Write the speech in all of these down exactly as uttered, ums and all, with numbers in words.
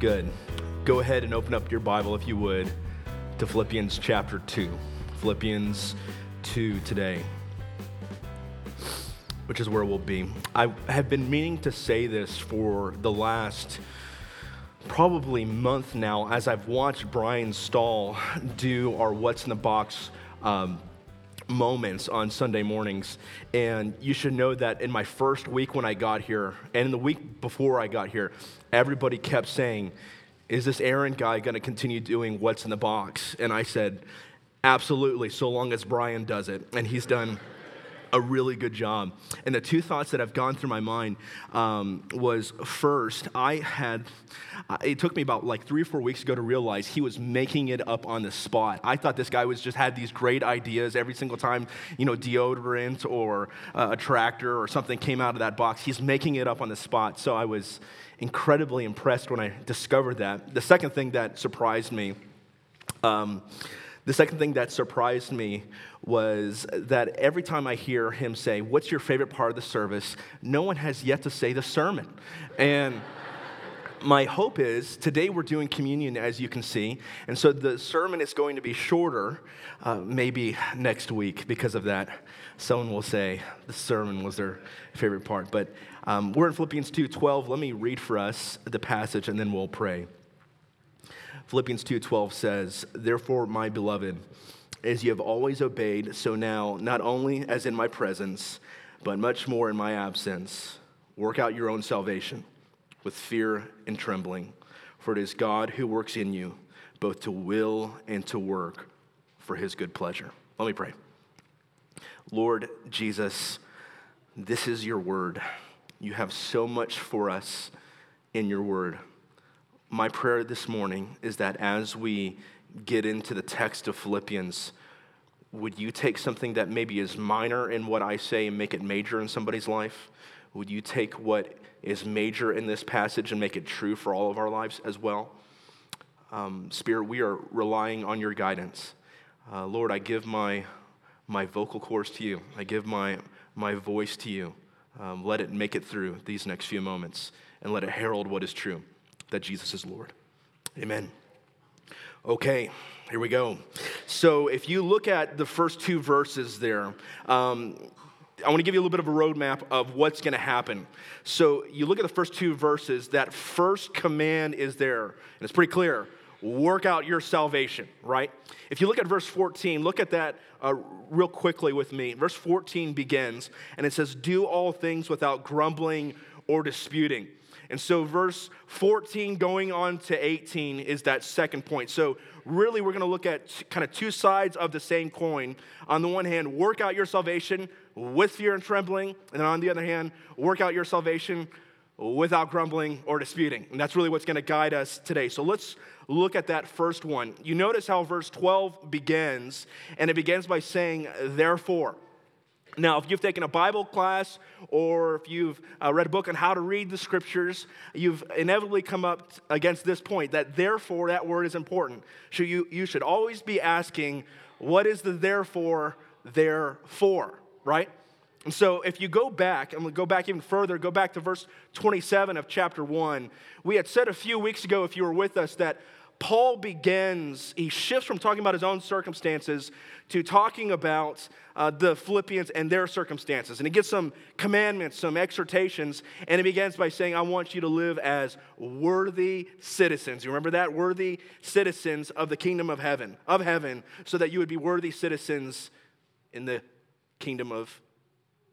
Good. Go ahead and open up your Bible, if you would, to Philippians chapter two. Philippians two today, which is where we'll be. I have been meaning to say this for the last probably month now as I've watched Brian Stahl do our What's in the Box um, moments on Sunday mornings. And you should know that in my first week when I got here, and in the week before I got here, everybody kept saying, is this Aaron guy going to continue doing What's in the Box? And I said, absolutely, so long as Brian does it. And he's done a really good job. And the two thoughts that have gone through my mind um, was, first, I had, it took me about like three or four weeks ago to realize he was making it up on the spot. I thought this guy was just had these great ideas every single time, you know, deodorant or uh, a tractor or something came out of that box. He's making it up on the spot. So I was incredibly impressed when I discovered that. The second thing that surprised me, um, the second thing that surprised me was that every time I hear him say, what's your favorite part of the service? No one has yet to say the sermon. And my hope is today we're doing communion, as you can see, and so the sermon is going to be shorter, uh, maybe next week because of that. Someone will say the sermon was their favorite part. But um, we're in Philippians two twelve. Let me read for us the passage, and then we'll pray. Philippians two twelve says, therefore, my beloved, as you have always obeyed, so now, not only as in my presence, but much more in my absence, work out your own salvation with fear and trembling, for it is God who works in you, both to will and to work for his good pleasure. Let me pray. Lord Jesus, this is your word. You have so much for us in your word. My prayer this morning is that as we get into the text of Philippians, would you take something that maybe is minor in what I say and make it major in somebody's life? Would you take what is major in this passage and make it true for all of our lives as well? Um, Spirit, we are relying on your guidance. Uh, Lord, I give my my vocal cords to you. I give my my voice to you. Um, let it make it through these next few moments, and let it herald what is true, that Jesus is Lord. Amen. Okay, here we go. So if you look at the first two verses there, um, I want to give you a little bit of a roadmap of what's going to happen. So you look at the first two verses, that first command is there, and it's pretty clear. Work out your salvation, right? If you look at verse fourteen, look at that uh, real quickly with me. Verse fourteen begins, and it says, do all things without grumbling or disputing. And so verse fourteen going on to eighteen is that second point. So really we're going to look at t- kind of two sides of the same coin. On the one hand, work out your salvation with fear and trembling. And on the other hand, work out your salvation without grumbling or disputing. And that's really what's going to guide us today. So let's look at that first one. You notice how verse twelve begins, and it begins by saying, therefore. Now, if you've taken a Bible class or if you've uh, read a book on how to read the scriptures, you've inevitably come up against this point, that therefore, that word is important. So you, you should always be asking, what is the therefore there for, right? And so if you go back, and we'll go back even further, go back to verse twenty-seven of chapter one, we had said a few weeks ago, if you were with us, that Paul begins, he shifts from talking about his own circumstances to talking about uh, the Philippians and their circumstances. And he gets some commandments, some exhortations, and he begins by saying, I want you to live as worthy citizens. You remember that? Worthy citizens of the kingdom of heaven, of heaven, so that you would be worthy citizens in the kingdom of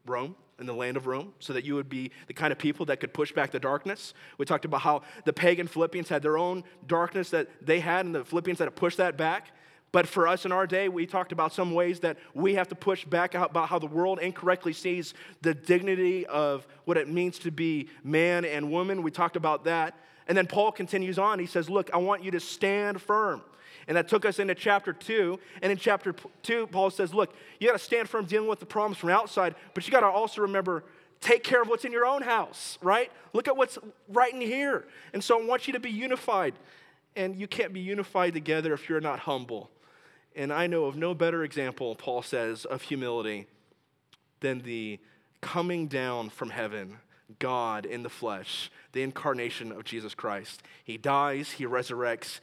Rome. In the land of Rome, so that you would be the kind of people that could push back the darkness. We talked about how the pagan Philippians had their own darkness that they had, and the Philippians had to push that back. But for us in our day, we talked about some ways that we have to push back out about how the world incorrectly sees the dignity of what it means to be man and woman. We talked about that. And then Paul continues on. He says, look, I want you to stand firm. And that took us into chapter two. And in chapter two, Paul says, look, you got to stand firm dealing with the problems from outside, but you got to also remember, take care of what's in your own house, right? Look at what's right in here. And so I want you to be unified. And you can't be unified together if you're not humble. And I know of no better example, Paul says, of humility than the coming down from heaven God in the flesh, the incarnation of Jesus Christ. He dies, he resurrects,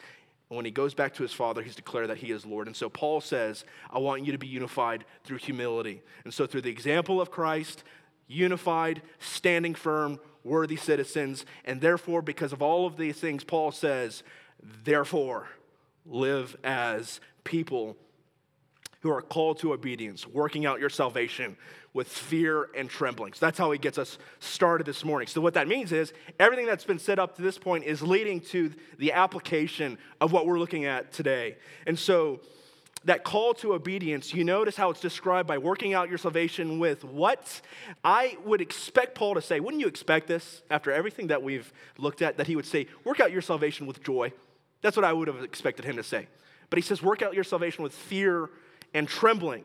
and when he goes back to his Father, he's declared that he is Lord. And so Paul says, I want you to be unified through humility. And so through the example of Christ, unified, standing firm, worthy citizens, and therefore, because of all of these things, Paul says, therefore, live as people who are called to obedience, working out your salvation with fear and trembling. So that's how he gets us started this morning. So what that means is everything that's been said up to this point is leading to the application of what we're looking at today. And so that call to obedience, you notice how it's described by working out your salvation with what? I would expect Paul to say, wouldn't you expect this after everything that we've looked at, that he would say, work out your salvation with joy. That's what I would have expected him to say. But he says, work out your salvation with fear and trembling.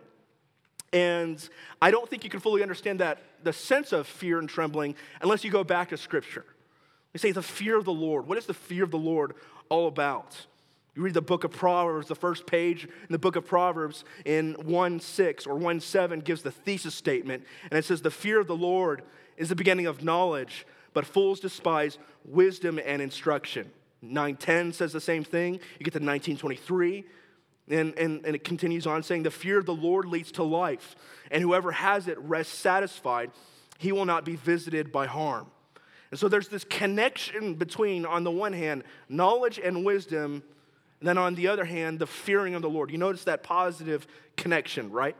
And I don't think you can fully understand that, the sense of fear and trembling, unless you go back to Scripture. We say the fear of the Lord. What is the fear of the Lord all about? You read the book of Proverbs, the first page in the book of Proverbs in one six or one seven gives the thesis statement, and it says, the fear of the Lord is the beginning of knowledge, but fools despise wisdom and instruction. nine ten says the same thing. You get to nineteen twenty-three. And, and, and it continues on saying, the fear of the Lord leads to life, and whoever has it rests satisfied. He will not be visited by harm. And so there's this connection between, on the one hand, knowledge and wisdom, and then on the other hand, the fearing of the Lord. You notice that positive connection, right?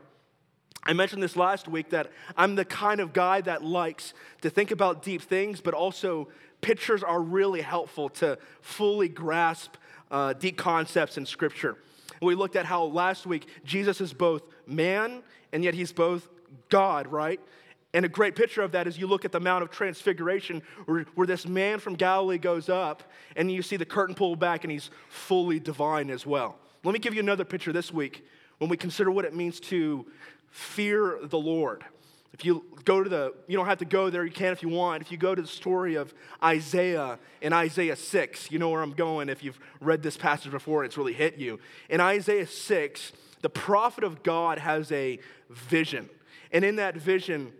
I mentioned this last week that I'm the kind of guy that likes to think about deep things, but also pictures are really helpful to fully grasp uh, deep concepts in Scripture. We looked at how last week Jesus is both man and yet he's both God, right? And a great picture of that is you look at the Mount of Transfiguration where, where this man from Galilee goes up and you see the curtain pulled back and he's fully divine as well. Let me give you another picture this week when we consider what it means to fear the Lord. If you go to the, you don't have to go there, you can if you want. If you go to the story of Isaiah in Isaiah six, you know where I'm going if you've read this passage before and it's really hit you. In Isaiah six, the prophet of God has a vision. And in that vision,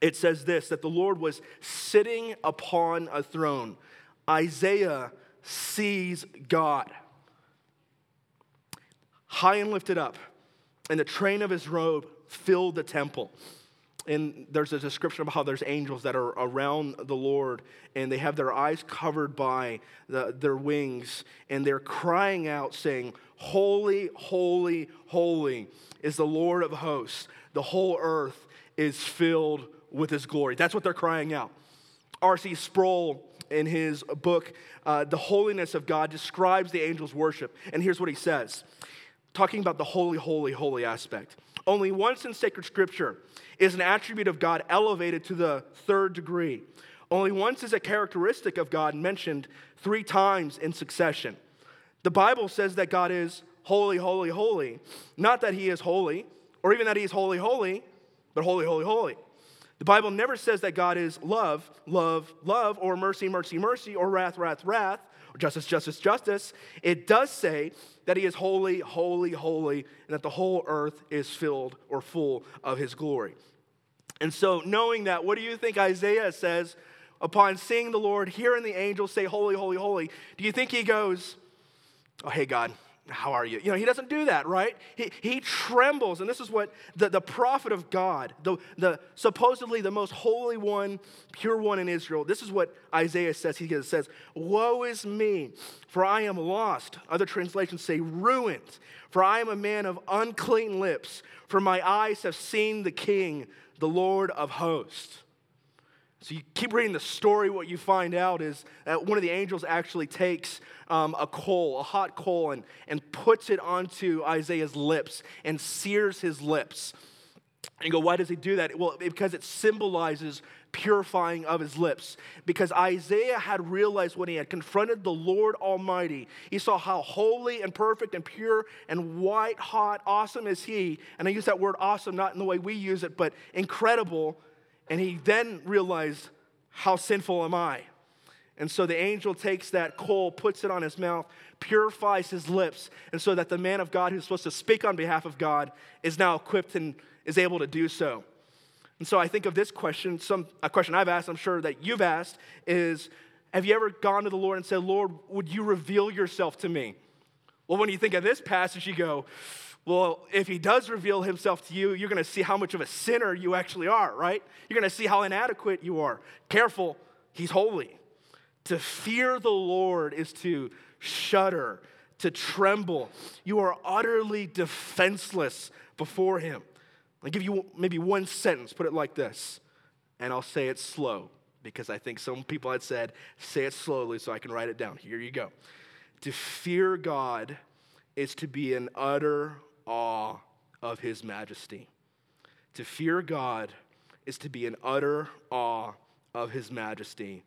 it says this, that the Lord was sitting upon a throne. Isaiah sees God, high and lifted up, and the train of his robe filled the temple. And there's a description of how there's angels that are around the Lord, and they have their eyes covered by the, their wings, and they're crying out saying, holy, holy, holy is the Lord of hosts. The whole earth is filled with his glory. That's what they're crying out. R C Sproul, in his book, uh, The Holiness of God, describes the angels' worship. And here's what he says, talking about the holy, holy, holy aspect. Only once in sacred Scripture is an attribute of God elevated to the third degree. Only once is a characteristic of God mentioned three times in succession. The Bible says that God is holy, holy, holy. Not that he is holy, or even that he is holy, holy, but holy, holy, holy. The Bible never says that God is love, love, love, or mercy, mercy, mercy, or wrath, wrath, wrath, or justice, justice, justice. It does say that he is holy, holy, holy, and that the whole earth is filled or full of his glory. And so knowing that, what do you think Isaiah says upon seeing the Lord, hearing the angels say, holy, holy, holy? Do you think he goes, oh, hey, God, how are you? You know, he doesn't do that, right? He he trembles, and this is what the, the prophet of God, the, the supposedly the most holy one, pure one in Israel, this is what Isaiah says. He says, woe is me, for I am lost. Other translations say ruined, for I am a man of unclean lips, for my eyes have seen the King, the Lord of hosts. So you keep reading the story, what you find out is that one of the angels actually takes um, a coal, a hot coal, and, and puts it onto Isaiah's lips and sears his lips. And you go, why does he do that? Well, because it symbolizes purifying of his lips. Because Isaiah had realized when he had confronted the Lord Almighty, he saw how holy and perfect and pure and white hot, awesome is he. And I use that word awesome not in the way we use it, but incredible. And he then realized, how sinful am I? And so the angel takes that coal, puts it on his mouth, purifies his lips, and so that the man of God who's supposed to speak on behalf of God is now equipped and is able to do so. And so I think of this question, some a question I've asked, I'm sure that you've asked, is, have you ever gone to the Lord and said, Lord, would you reveal yourself to me? Well, when you think of this passage, you go, well, if he does reveal himself to you, you're going to see how much of a sinner you actually are, right? You're going to see how inadequate you are. Careful, he's holy. To fear the Lord is to shudder, to tremble. You are utterly defenseless before him. I'll give you maybe one sentence, put it like this, and I'll say it slow, because I think some people had said, say it slowly so I can write it down. Here you go. To fear God is to be in utter awe of his majesty. To fear God is to be in utter awe of his majesty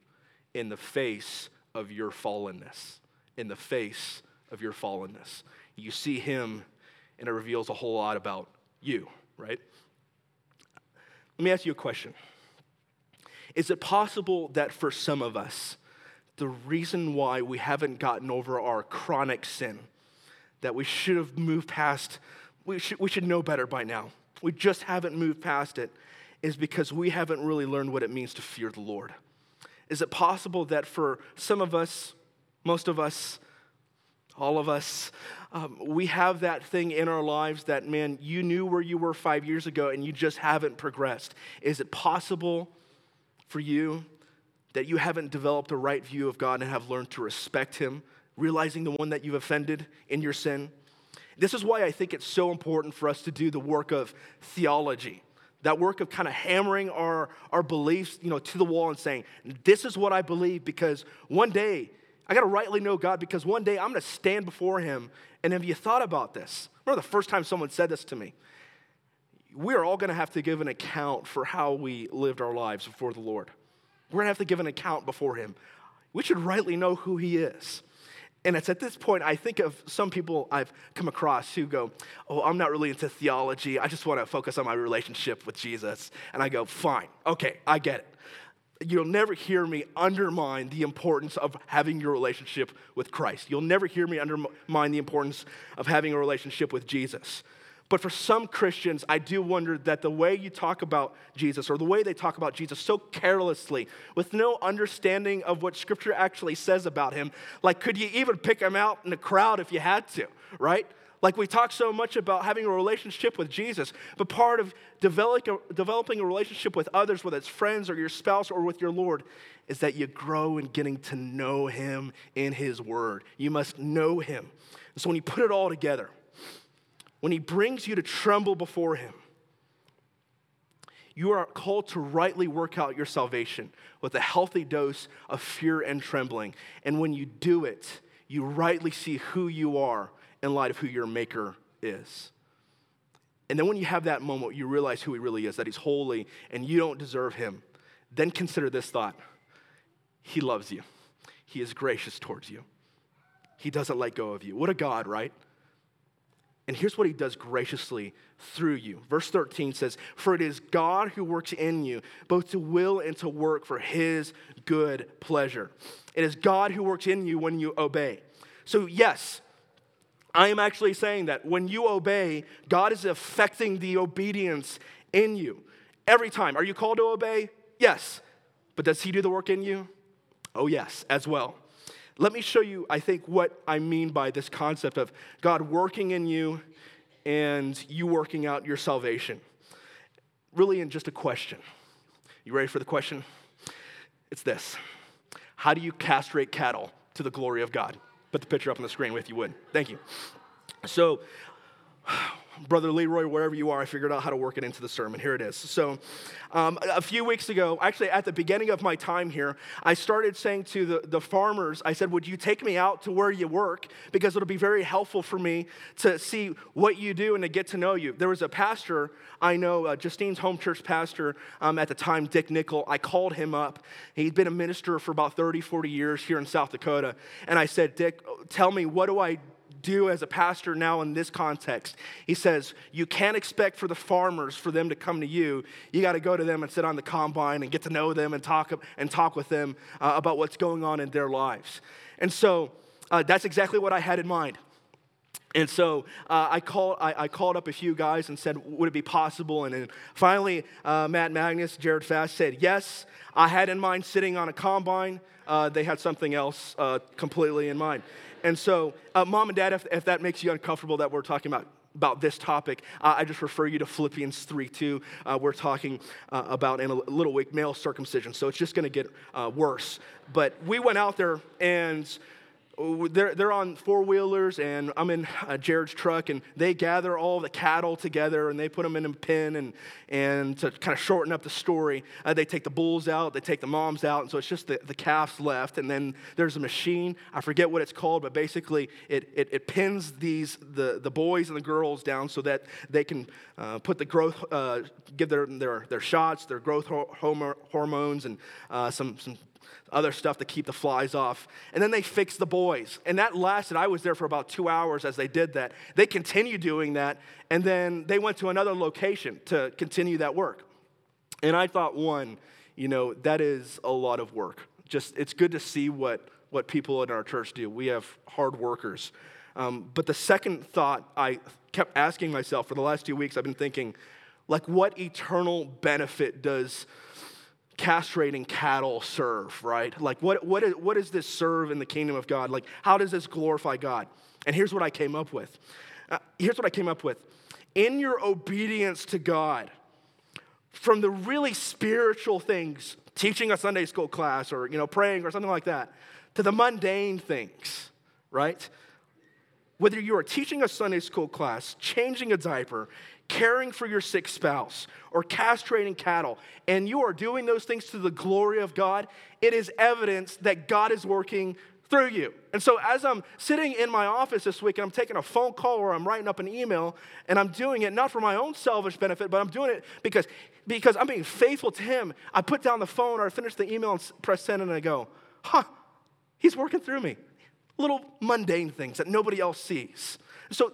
in the face of your fallenness. In the face of your fallenness. You see him, and it reveals a whole lot about you, right? Let me ask you a question. Is it possible that for some of us, the reason why we haven't gotten over our chronic sin, that we should have moved past, we should, we should know better by now, we just haven't moved past it, is because we haven't really learned what it means to fear the Lord? Is it possible that for some of us, most of us, all of us, um, we have that thing in our lives that, man, you knew where you were five years ago and you just haven't progressed? Is it possible for you that you haven't developed a right view of God and have learned to respect him, realizing the one that you've offended in your sin? This is why I think it's so important for us to do the work of theology, that work of kind of hammering our, our beliefs, you know, to the wall and saying, this is what I believe, because one day I got to rightly know God, because one day I'm going to stand before him. And have you thought about this? Remember the first time someone said this to me? We're all going to have to give an account for how we lived our lives before the Lord. We're going to have to give an account before him. We should rightly know who he is. And it's at this point, I think of some people I've come across who go, oh, I'm not really into theology. I just want to focus on my relationship with Jesus. And I go, fine. Okay, I get it. You'll never hear me undermine the importance of having your relationship with Christ. You'll never hear me undermine the importance of having a relationship with Jesus. But for some Christians, I do wonder that the way you talk about Jesus, or the way they talk about Jesus so carelessly, with no understanding of what Scripture actually says about him, like, could you even pick him out in a crowd if you had to, right? Like, we talk so much about having a relationship with Jesus, but part of develop, developing a relationship with others, whether it's friends or your spouse or with your Lord, is that you grow in getting to know him in his word. You must know him. And so when you put it all together, when he brings you to tremble before him, you are called to rightly work out your salvation with a healthy dose of fear and trembling. And when you do it, you rightly see who you are in light of who your maker is. And then when you have that moment, you realize who he really is, that he's holy and you don't deserve him. Then consider this thought. He loves you. He is gracious towards you. He doesn't let go of you. What a God, right? And here's what he does graciously through you. Verse thirteen says, for it is God who works in you, both to will and to work for his good pleasure. It is God who works in you when you obey. So yes, I am actually saying that when you obey, God is affecting the obedience in you. Every time. Are you called to obey? Yes. But does he do the work in you? Oh yes, as well. Let me show you, I think, what I mean by this concept of God working in you and you working out your salvation. Really in just a question. You ready for the question? It's this. How do you castrate cattle to the glory of God? Put the picture up on the screen if you would. Thank you. So, Brother Leroy, wherever you are, I figured out how to work it into the sermon. Here it is. So um, a few weeks ago, actually at the beginning of my time here, I started saying to the, the farmers, I said, would you take me out to where you work? Because it'll be very helpful for me to see what you do and to get to know you. There was a pastor I know, uh, Justine's home church pastor um, at the time, Dick Nickel. I called him up. He'd been a minister for about thirty, forty years here in South Dakota. And I said, Dick, tell me, what do I do? do as a pastor now in this context? He says, you can't expect for the farmers for them to come to you. You got to go to them and sit on the combine and get to know them and talk and talk with them uh, about what's going on in their lives. And so uh, that's exactly what I had in mind. And so uh, I called I, I called up a few guys and said, would it be possible? And then finally, uh, Matt Magnus, Jared Fast said, yes, I had in mind sitting on a combine. Uh, they had something else uh, completely in mind. And so uh, mom and dad, if, if that makes you uncomfortable that we're talking about, about this topic, uh, I just refer you to Philippians three two. Uh, we're talking uh, about in a little week male circumcision. So it's just going to get uh, worse. But we went out there and They're, they're on four-wheelers, and I'm in uh, Jared's truck, and they gather all the cattle together, and they put them in a pen, and and to kind of shorten up the story, uh, they take the bulls out, they take the moms out, and so it's just the, the calves left, and then there's a machine. I forget what it's called, but basically it it, it pins these the, the boys and the girls down so that they can uh, put the growth, uh, give their, their, their shots, their growth ho- hormones, and uh, some some. other stuff to keep the flies off. And then they fixed the boys. And that lasted, I was there for about two hours as they did that. They continued doing that, and then they went to another location to continue that work. And I thought, one, you know, that is a lot of work. Just, it's good to see what, what people in our church do. We have hard workers. Um, but the second thought I kept asking myself for the last two weeks, I've been thinking, like, what eternal benefit does castrating cattle serve, right? Like, what what is, what does this serve in the kingdom of God? Like, how does this glorify God? And here's what I came up with. Uh, here's what I came up with. In your obedience to God, from the really spiritual things, teaching a Sunday school class or, you know, praying or something like that, to the mundane things, right? Whether you are teaching a Sunday school class, changing a diaper, caring for your sick spouse, or castrating cattle, and you are doing those things to the glory of God, it is evidence that God is working through you. And so as I'm sitting in my office this week and I'm taking a phone call or I'm writing up an email, and I'm doing it not for my own selfish benefit, but I'm doing it because, because I'm being faithful to him. I put down the phone or I finish the email and press send and I go, huh, he's working through me. Little mundane things that nobody else sees. So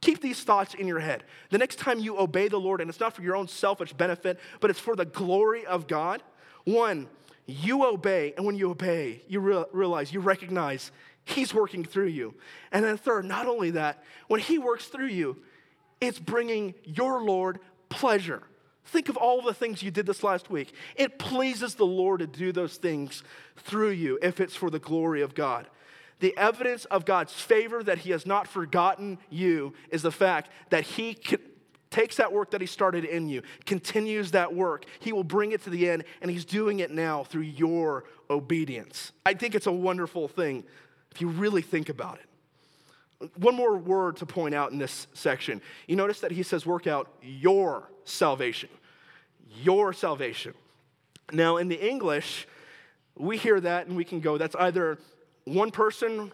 keep these thoughts in your head. The next time you obey the Lord, and it's not for your own selfish benefit, but it's for the glory of God, one, you obey, and when you obey, you realize, you recognize he's working through you. And then third, not only that, when he works through you, it's bringing your Lord pleasure. Think of all the things you did this last week. It pleases the Lord to do those things through you if it's for the glory of God. The evidence of God's favor that he has not forgotten you is the fact that he can, takes that work that he started in you, continues that work. He will bring it to the end, and he's doing it now through your obedience. I think it's a wonderful thing if you really think about it. One more word to point out in this section. You notice that he says, work out your salvation. Your salvation. Now, in the English, we hear that, and we can go, that's either one person,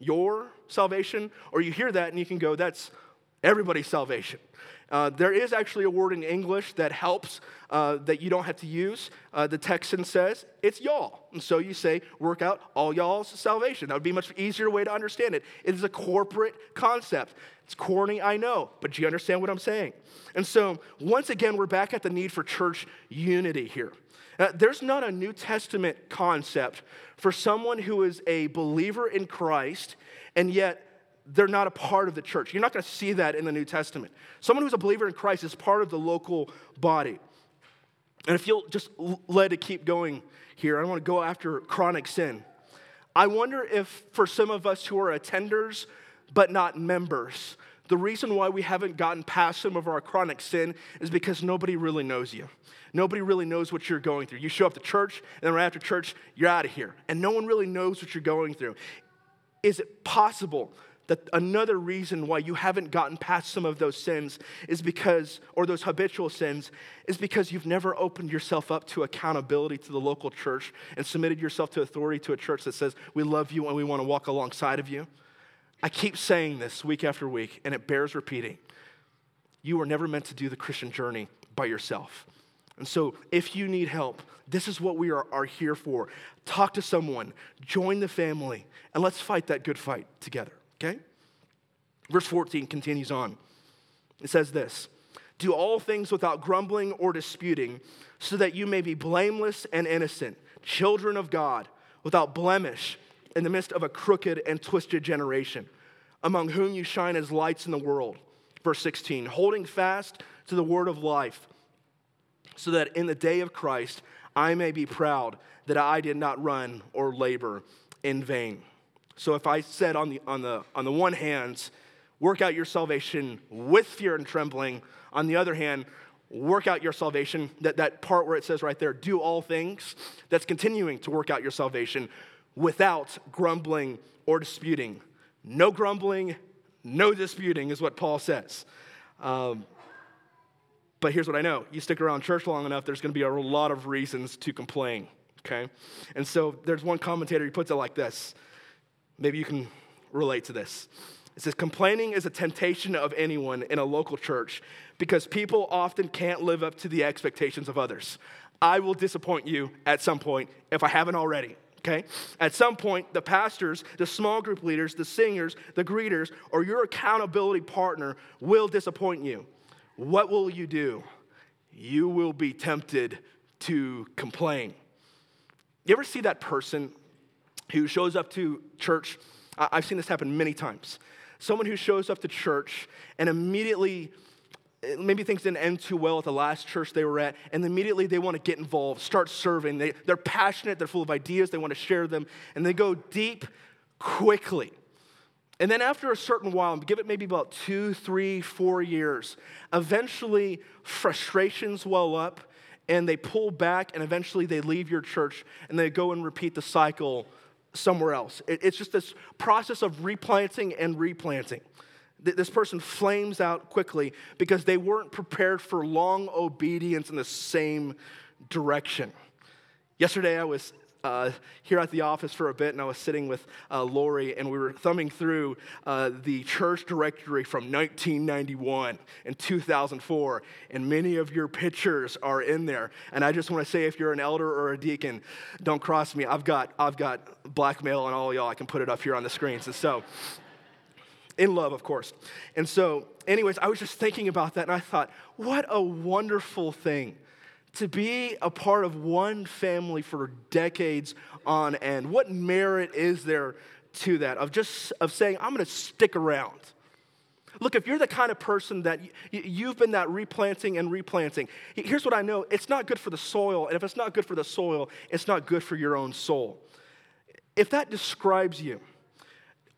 your salvation, or you hear that and you can go, that's everybody's salvation. Uh, there is actually a word in English that helps uh, that you don't have to use. Uh, the Texan says, it's y'all. And so you say, work out all y'all's salvation. That would be a much easier way to understand it. It is a corporate concept. It's corny, I know, but you understand what I'm saying. And so once again, we're back at the need for church unity here. Uh, there's not a New Testament concept for someone who is a believer in Christ, and yet they're not a part of the church. You're not going to see that in the New Testament. Someone who's a believer in Christ is part of the local body. And if you'll just led to keep going here, I don't want to go after chronic sin. I wonder if for some of us who are attenders but not members, the reason why we haven't gotten past some of our chronic sin is because nobody really knows you. Nobody really knows what you're going through. You show up to church, and then right after church, you're out of here. And no one really knows what you're going through. Is it possible that another reason why you haven't gotten past some of those sins is because, or those habitual sins, is because you've never opened yourself up to accountability to the local church and submitted yourself to authority to a church that says, we love you and we want to walk alongside of you? I keep saying this week after week, and it bears repeating. You were never meant to do the Christian journey by yourself. And so if you need help, this is what we are, are here for. Talk to someone, join the family, and let's fight that good fight together, okay? Verse fourteen continues on. It says this, do all things without grumbling or disputing, so that you may be blameless and innocent, children of God, without blemish, in the midst of a crooked and twisted generation, among whom you shine as lights in the world. Verse sixteen, holding fast to the word of life, so that in the day of Christ I may be proud that I did not run or labor in vain. So if I said on the on the on the one hand, work out your salvation with fear and trembling, on the other hand, work out your salvation, that, that part where it says right there, do all things, that's continuing to work out your salvation without grumbling or disputing. No grumbling, no disputing is what Paul says. Um, but here's what I know. You stick around church long enough, there's going to be a lot of reasons to complain, okay? And so there's one commentator, he puts it like this. Maybe you can relate to this. It says, complaining is a temptation of anyone in a local church because people often can't live up to the expectations of others. I will disappoint you at some point if I haven't already. Okay? At some point, the pastors, the small group leaders, the singers, the greeters, or your accountability partner will disappoint you. What will you do? You will be tempted to complain. You ever see that person who shows up to church? I've seen this happen many times. Someone who shows up to church and immediately, maybe things didn't end too well at the last church they were at, and immediately they want to get involved, start serving. They, they're passionate, they're full of ideas, they want to share them, and they go deep quickly. And then after a certain while, give it maybe about two, three, four years, eventually frustrations well up, and they pull back, and eventually they leave your church, and they go and repeat the cycle somewhere else. It, it's just this process of replanting and replanting. This person flames out quickly because they weren't prepared for long obedience in the same direction. Yesterday, I was uh, here at the office for a bit, and I was sitting with uh, Lori, and we were thumbing through uh, the church directory from nineteen ninety-one and two thousand four, and many of your pictures are in there. And I just want to say, if you're an elder or a deacon, don't cross me. I've got I've got blackmail on all y'all. I can put it up here on the screens, and so. In love, of course. And so, anyways, I was just thinking about that, and I thought, what a wonderful thing to be a part of one family for decades on end. What merit is there to that, of just of saying, I'm going to stick around? Look, if you're the kind of person that y- you've been that replanting and replanting, here's what I know. It's not good for the soil, and if it's not good for the soil, it's not good for your own soul. If that describes you,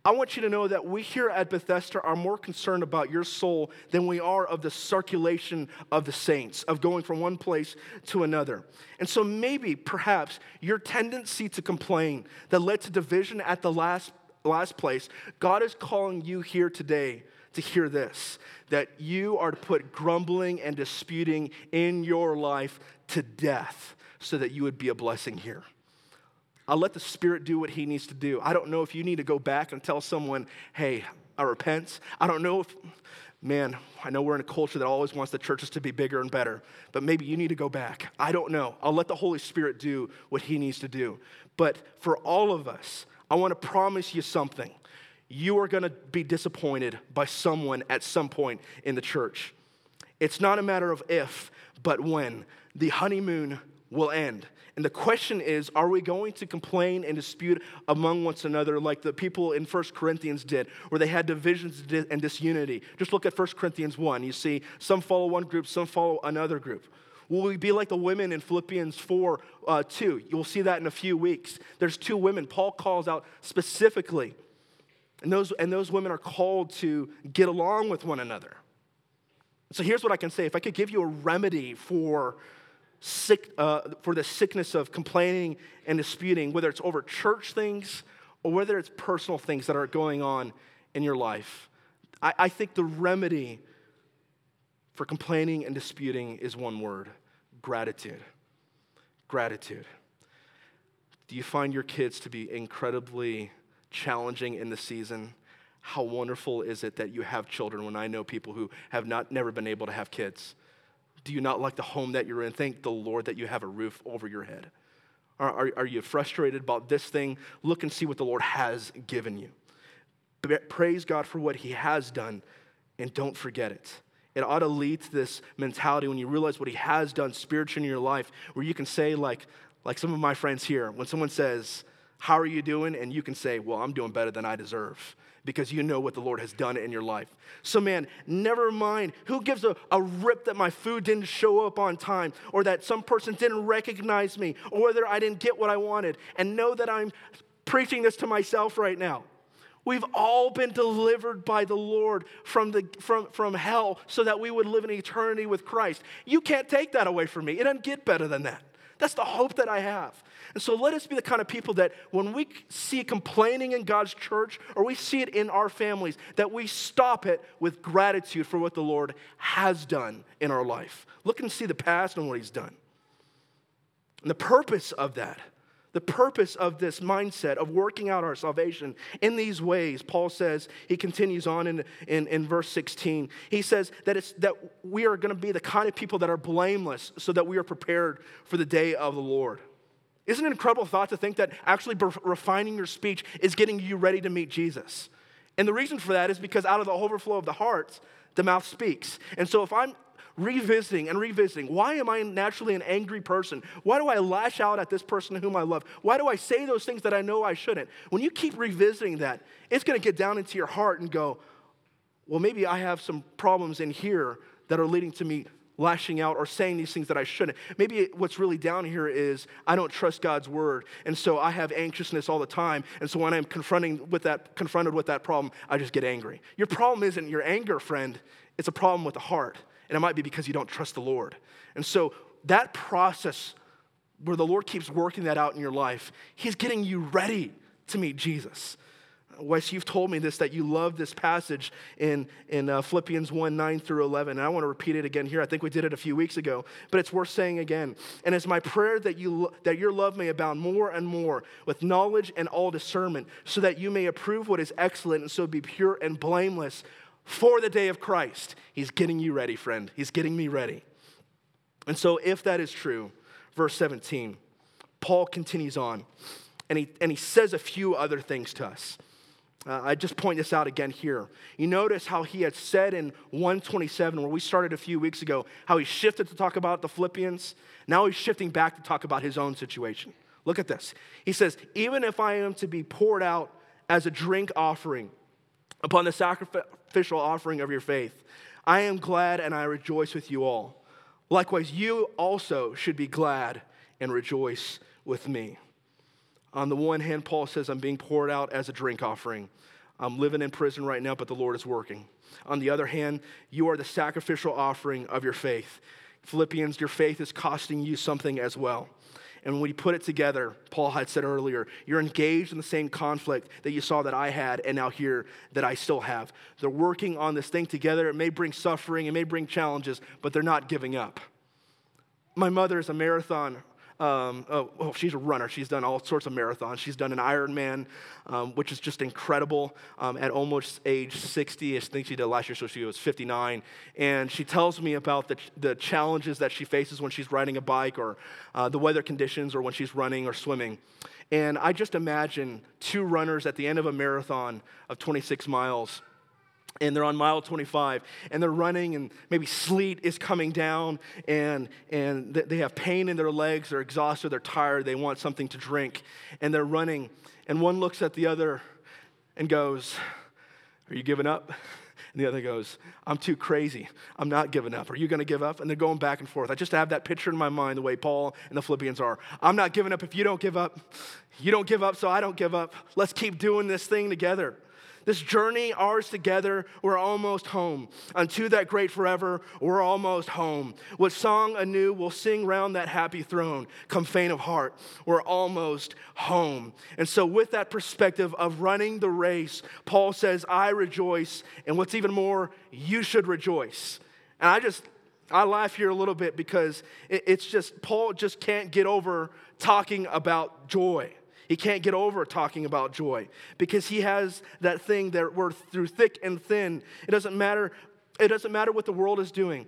I want you to know that we here at Bethesda are more concerned about your soul than we are of the circulation of the saints, of going from one place to another. And so maybe, perhaps, your tendency to complain that led to division at the last, last place, God is calling you here today to hear this, that you are to put grumbling and disputing in your life to death so that you would be a blessing here. I'll let the Spirit do what he needs to do. I don't know if you need to go back and tell someone, hey, I repent. I don't know if, man, I know we're in a culture that always wants the churches to be bigger and better, but maybe you need to go back. I don't know. I'll let the Holy Spirit do what he needs to do. But for all of us, I want to promise you something. You are going to be disappointed by someone at some point in the church. It's not a matter of if, but when. The honeymoon will end. And the question is, are we going to complain and dispute among one another like the people in First Corinthians did, where they had divisions and disunity? Just look at First Corinthians one. You see, some follow one group, some follow another group. Will we be like the women in Philippians four, uh, two? You'll see that in a few weeks. There's two women Paul calls out specifically, and those, and those women are called to get along with one another. So here's what I can say. If I could give you a remedy for Sick, uh, for the sickness of complaining and disputing, whether it's over church things or whether it's personal things that are going on in your life. I, I think the remedy for complaining and disputing is one word: gratitude. Gratitude. Do you find your kids to be incredibly challenging in the season? How wonderful is it that you have children when I know people who have not never been able to have kids? Do you not like the home that you're in? Thank the Lord that you have a roof over your head. Are, are, are you frustrated about this thing? Look and see what the Lord has given you. Praise God for what he has done, and don't forget it. It ought to lead to this mentality when you realize what he has done spiritually in your life, where you can say, like, like some of my friends here, when someone says, how are you doing? And you can say, well, I'm doing better than I deserve because you know what the Lord has done in your life. So man, never mind who gives a, a rip that my food didn't show up on time, or that some person didn't recognize me, or whether I didn't get what I wanted. And know that I'm preaching this to myself right now. We've all been delivered by the Lord from, the, from, from hell so that we would live in eternity with Christ. You can't take that away from me. It doesn't get better than that. That's the hope that I have. And so let us be the kind of people that when we see complaining in God's church or we see it in our families, that we stop it with gratitude for what the Lord has done in our life. Look and see the past and what he's done. And the purpose of that, the purpose of this mindset of working out our salvation in these ways, Paul says, he continues on in, in, in verse sixteen. He says that it's that we are going to be the kind of people that are blameless so that we are prepared for the day of the Lord. Isn't it an incredible thought to think that actually refining your speech is getting you ready to meet Jesus? And the reason for that is because out of the overflow of the heart, the mouth speaks. And so if I'm revisiting and revisiting, why am I naturally an angry person? Why do I lash out at this person whom I love? Why do I say those things that I know I shouldn't? When you keep revisiting that, it's going to get down into your heart and go, well, maybe I have some problems in here that are leading to me lashing out or saying these things that I shouldn't. Maybe what's really down here is I don't trust God's word, and so I have anxiousness all the time, and so when I'm confronting with that, confronted with that problem, I just get angry. Your problem isn't your anger, friend. It's a problem with the heart. And it might be because you don't trust the Lord. And so that process where the Lord keeps working that out in your life, he's getting you ready to meet Jesus. Wes, you've told me this, that you love this passage in, in uh, Philippians one, nine through eleven. And I want to repeat it again here. I think we did it a few weeks ago, but it's worth saying again. And it's my prayer that you that your love may abound more and more with knowledge and all discernment, so that you may approve what is excellent and so be pure and blameless for the day of Christ. He's getting you ready, friend. He's getting me ready. And so if that is true, verse seventeen, Paul continues on, and he, and he says a few other things to us. Uh, I just point this out again here. You notice how he had said in one twenty-seven, where we started a few weeks ago, how he shifted to talk about the Philippians. Now he's shifting back to talk about his own situation. Look at this. He says, even if I am to be poured out as a drink offering upon the sacrificial offering of your faith, I am glad and I rejoice with you all. Likewise, you also should be glad and rejoice with me. On the one hand, Paul says, I'm being poured out as a drink offering. I'm living in prison right now, but the Lord is working. On the other hand, you are the sacrificial offering of your faith. Philippians, your faith is costing you something as well. And when we put it together, Paul had said earlier, you're engaged in the same conflict that you saw that I had and now here that I still have. They're working on this thing together. It may bring suffering, it may bring challenges, but they're not giving up. My mother is a marathon Um, oh, oh, she's a runner. She's done all sorts of marathons. She's done an Ironman, um, which is just incredible. Um, at almost age sixty, I think she did last year, so she was fifty-nine. And she tells me about the the challenges that she faces when she's riding a bike, or uh, the weather conditions, or when she's running or swimming. And I just imagine two runners at the end of a marathon of twenty-six miles. And they're on mile twenty-five, and they're running, and maybe sleet is coming down, and and they have pain in their legs, they're exhausted, they're tired, they want something to drink, and they're running. And one looks at the other and goes, are you giving up? And the other goes, I'm too crazy. I'm not giving up. Are you going to give up? And they're going back and forth. I just have that picture in my mind, the way Paul and the Philippians are. I'm not giving up if you don't give up. You don't give up, so I don't give up. Let's keep doing this thing together. This journey, ours together, we're almost home. Unto that great forever, we're almost home. With song anew, we'll sing round that happy throne. Come faint of heart, we're almost home. And so with that perspective of running the race, Paul says, I rejoice, and what's even more, you should rejoice. And I just, I laugh here a little bit because it's just, Paul just can't get over talking about joy. He can't get over talking about joy because he has that thing that we're through thick and thin. It doesn't matter, it doesn't matter what the world is doing.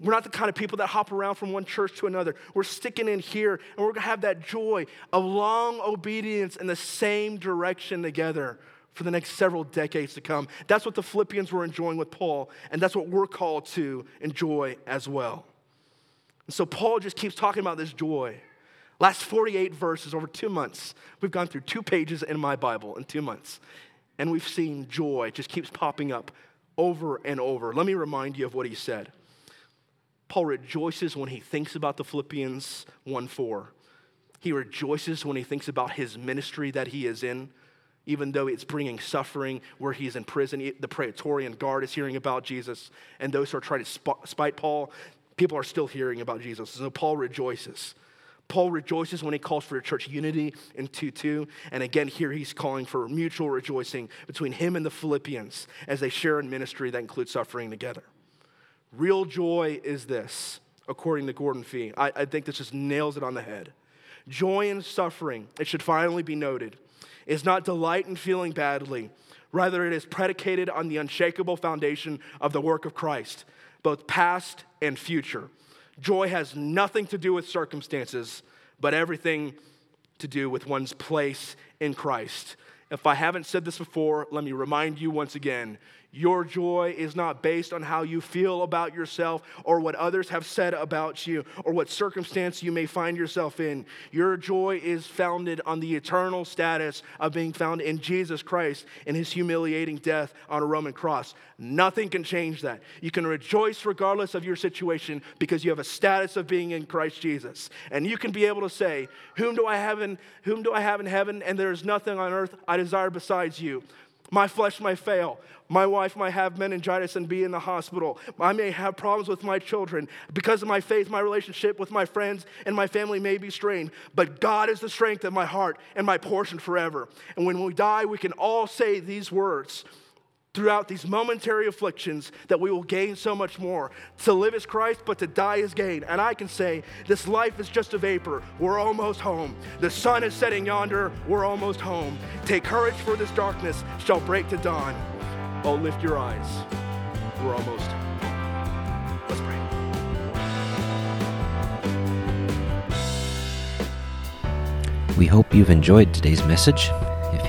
We're not the kind of people that hop around from one church to another. We're sticking in here, and we're going to have that joy of long obedience in the same direction together for the next several decades to come. That's what the Philippians were enjoying with Paul, and that's what we're called to enjoy as well. And so Paul just keeps talking about this joy. Last forty-eight verses over two months. We've gone through two pages in my Bible in two months. and we've seen joy. It just keeps popping up over and over. Let me remind you of what he said. Paul rejoices when he thinks about the Philippians one four. He rejoices when he thinks about his ministry that he is in, even though it's bringing suffering where he's in prison. The Praetorian Guard is hearing about Jesus, and those who are trying to spite Paul, people are still hearing about Jesus. So Paul rejoices. Paul rejoices when he calls for church unity in two two. And again, here he's calling for mutual rejoicing between him and the Philippians as they share in ministry that includes suffering together. Real joy is this, according to Gordon Fee. I, I think this just nails it on the head. Joy in suffering, it should finally be noted, is not delight in feeling badly. Rather, it is predicated on the unshakable foundation of the work of Christ, both past and future. Joy has nothing to do with circumstances, but everything to do with one's place in Christ. If I haven't said this before, let me remind you once again, your joy is not based on how you feel about yourself or what others have said about you or what circumstance you may find yourself in. Your joy is founded on the eternal status of being found in Jesus Christ and his humiliating death on a Roman cross. Nothing can change that. You can rejoice regardless of your situation because you have a status of being in Christ Jesus. And you can be able to say, whom do I have in, whom do I have in heaven, and there is nothing on earth I desire besides you. My flesh may fail. My wife might have meningitis and be in the hospital. I may have problems with my children. Because of my faith, my relationship with my friends and my family may be strained. But God is the strength of my heart and my portion forever. And when we die, we can all say these words throughout these momentary afflictions that we will gain so much more. To live is Christ, but to die is gain. And I can say, this life is just a vapor. We're almost home. The sun is setting yonder. We're almost home. Take courage, for this darkness shall break to dawn. Oh, lift your eyes. We're almost home. Let's pray. We hope you've enjoyed today's message. If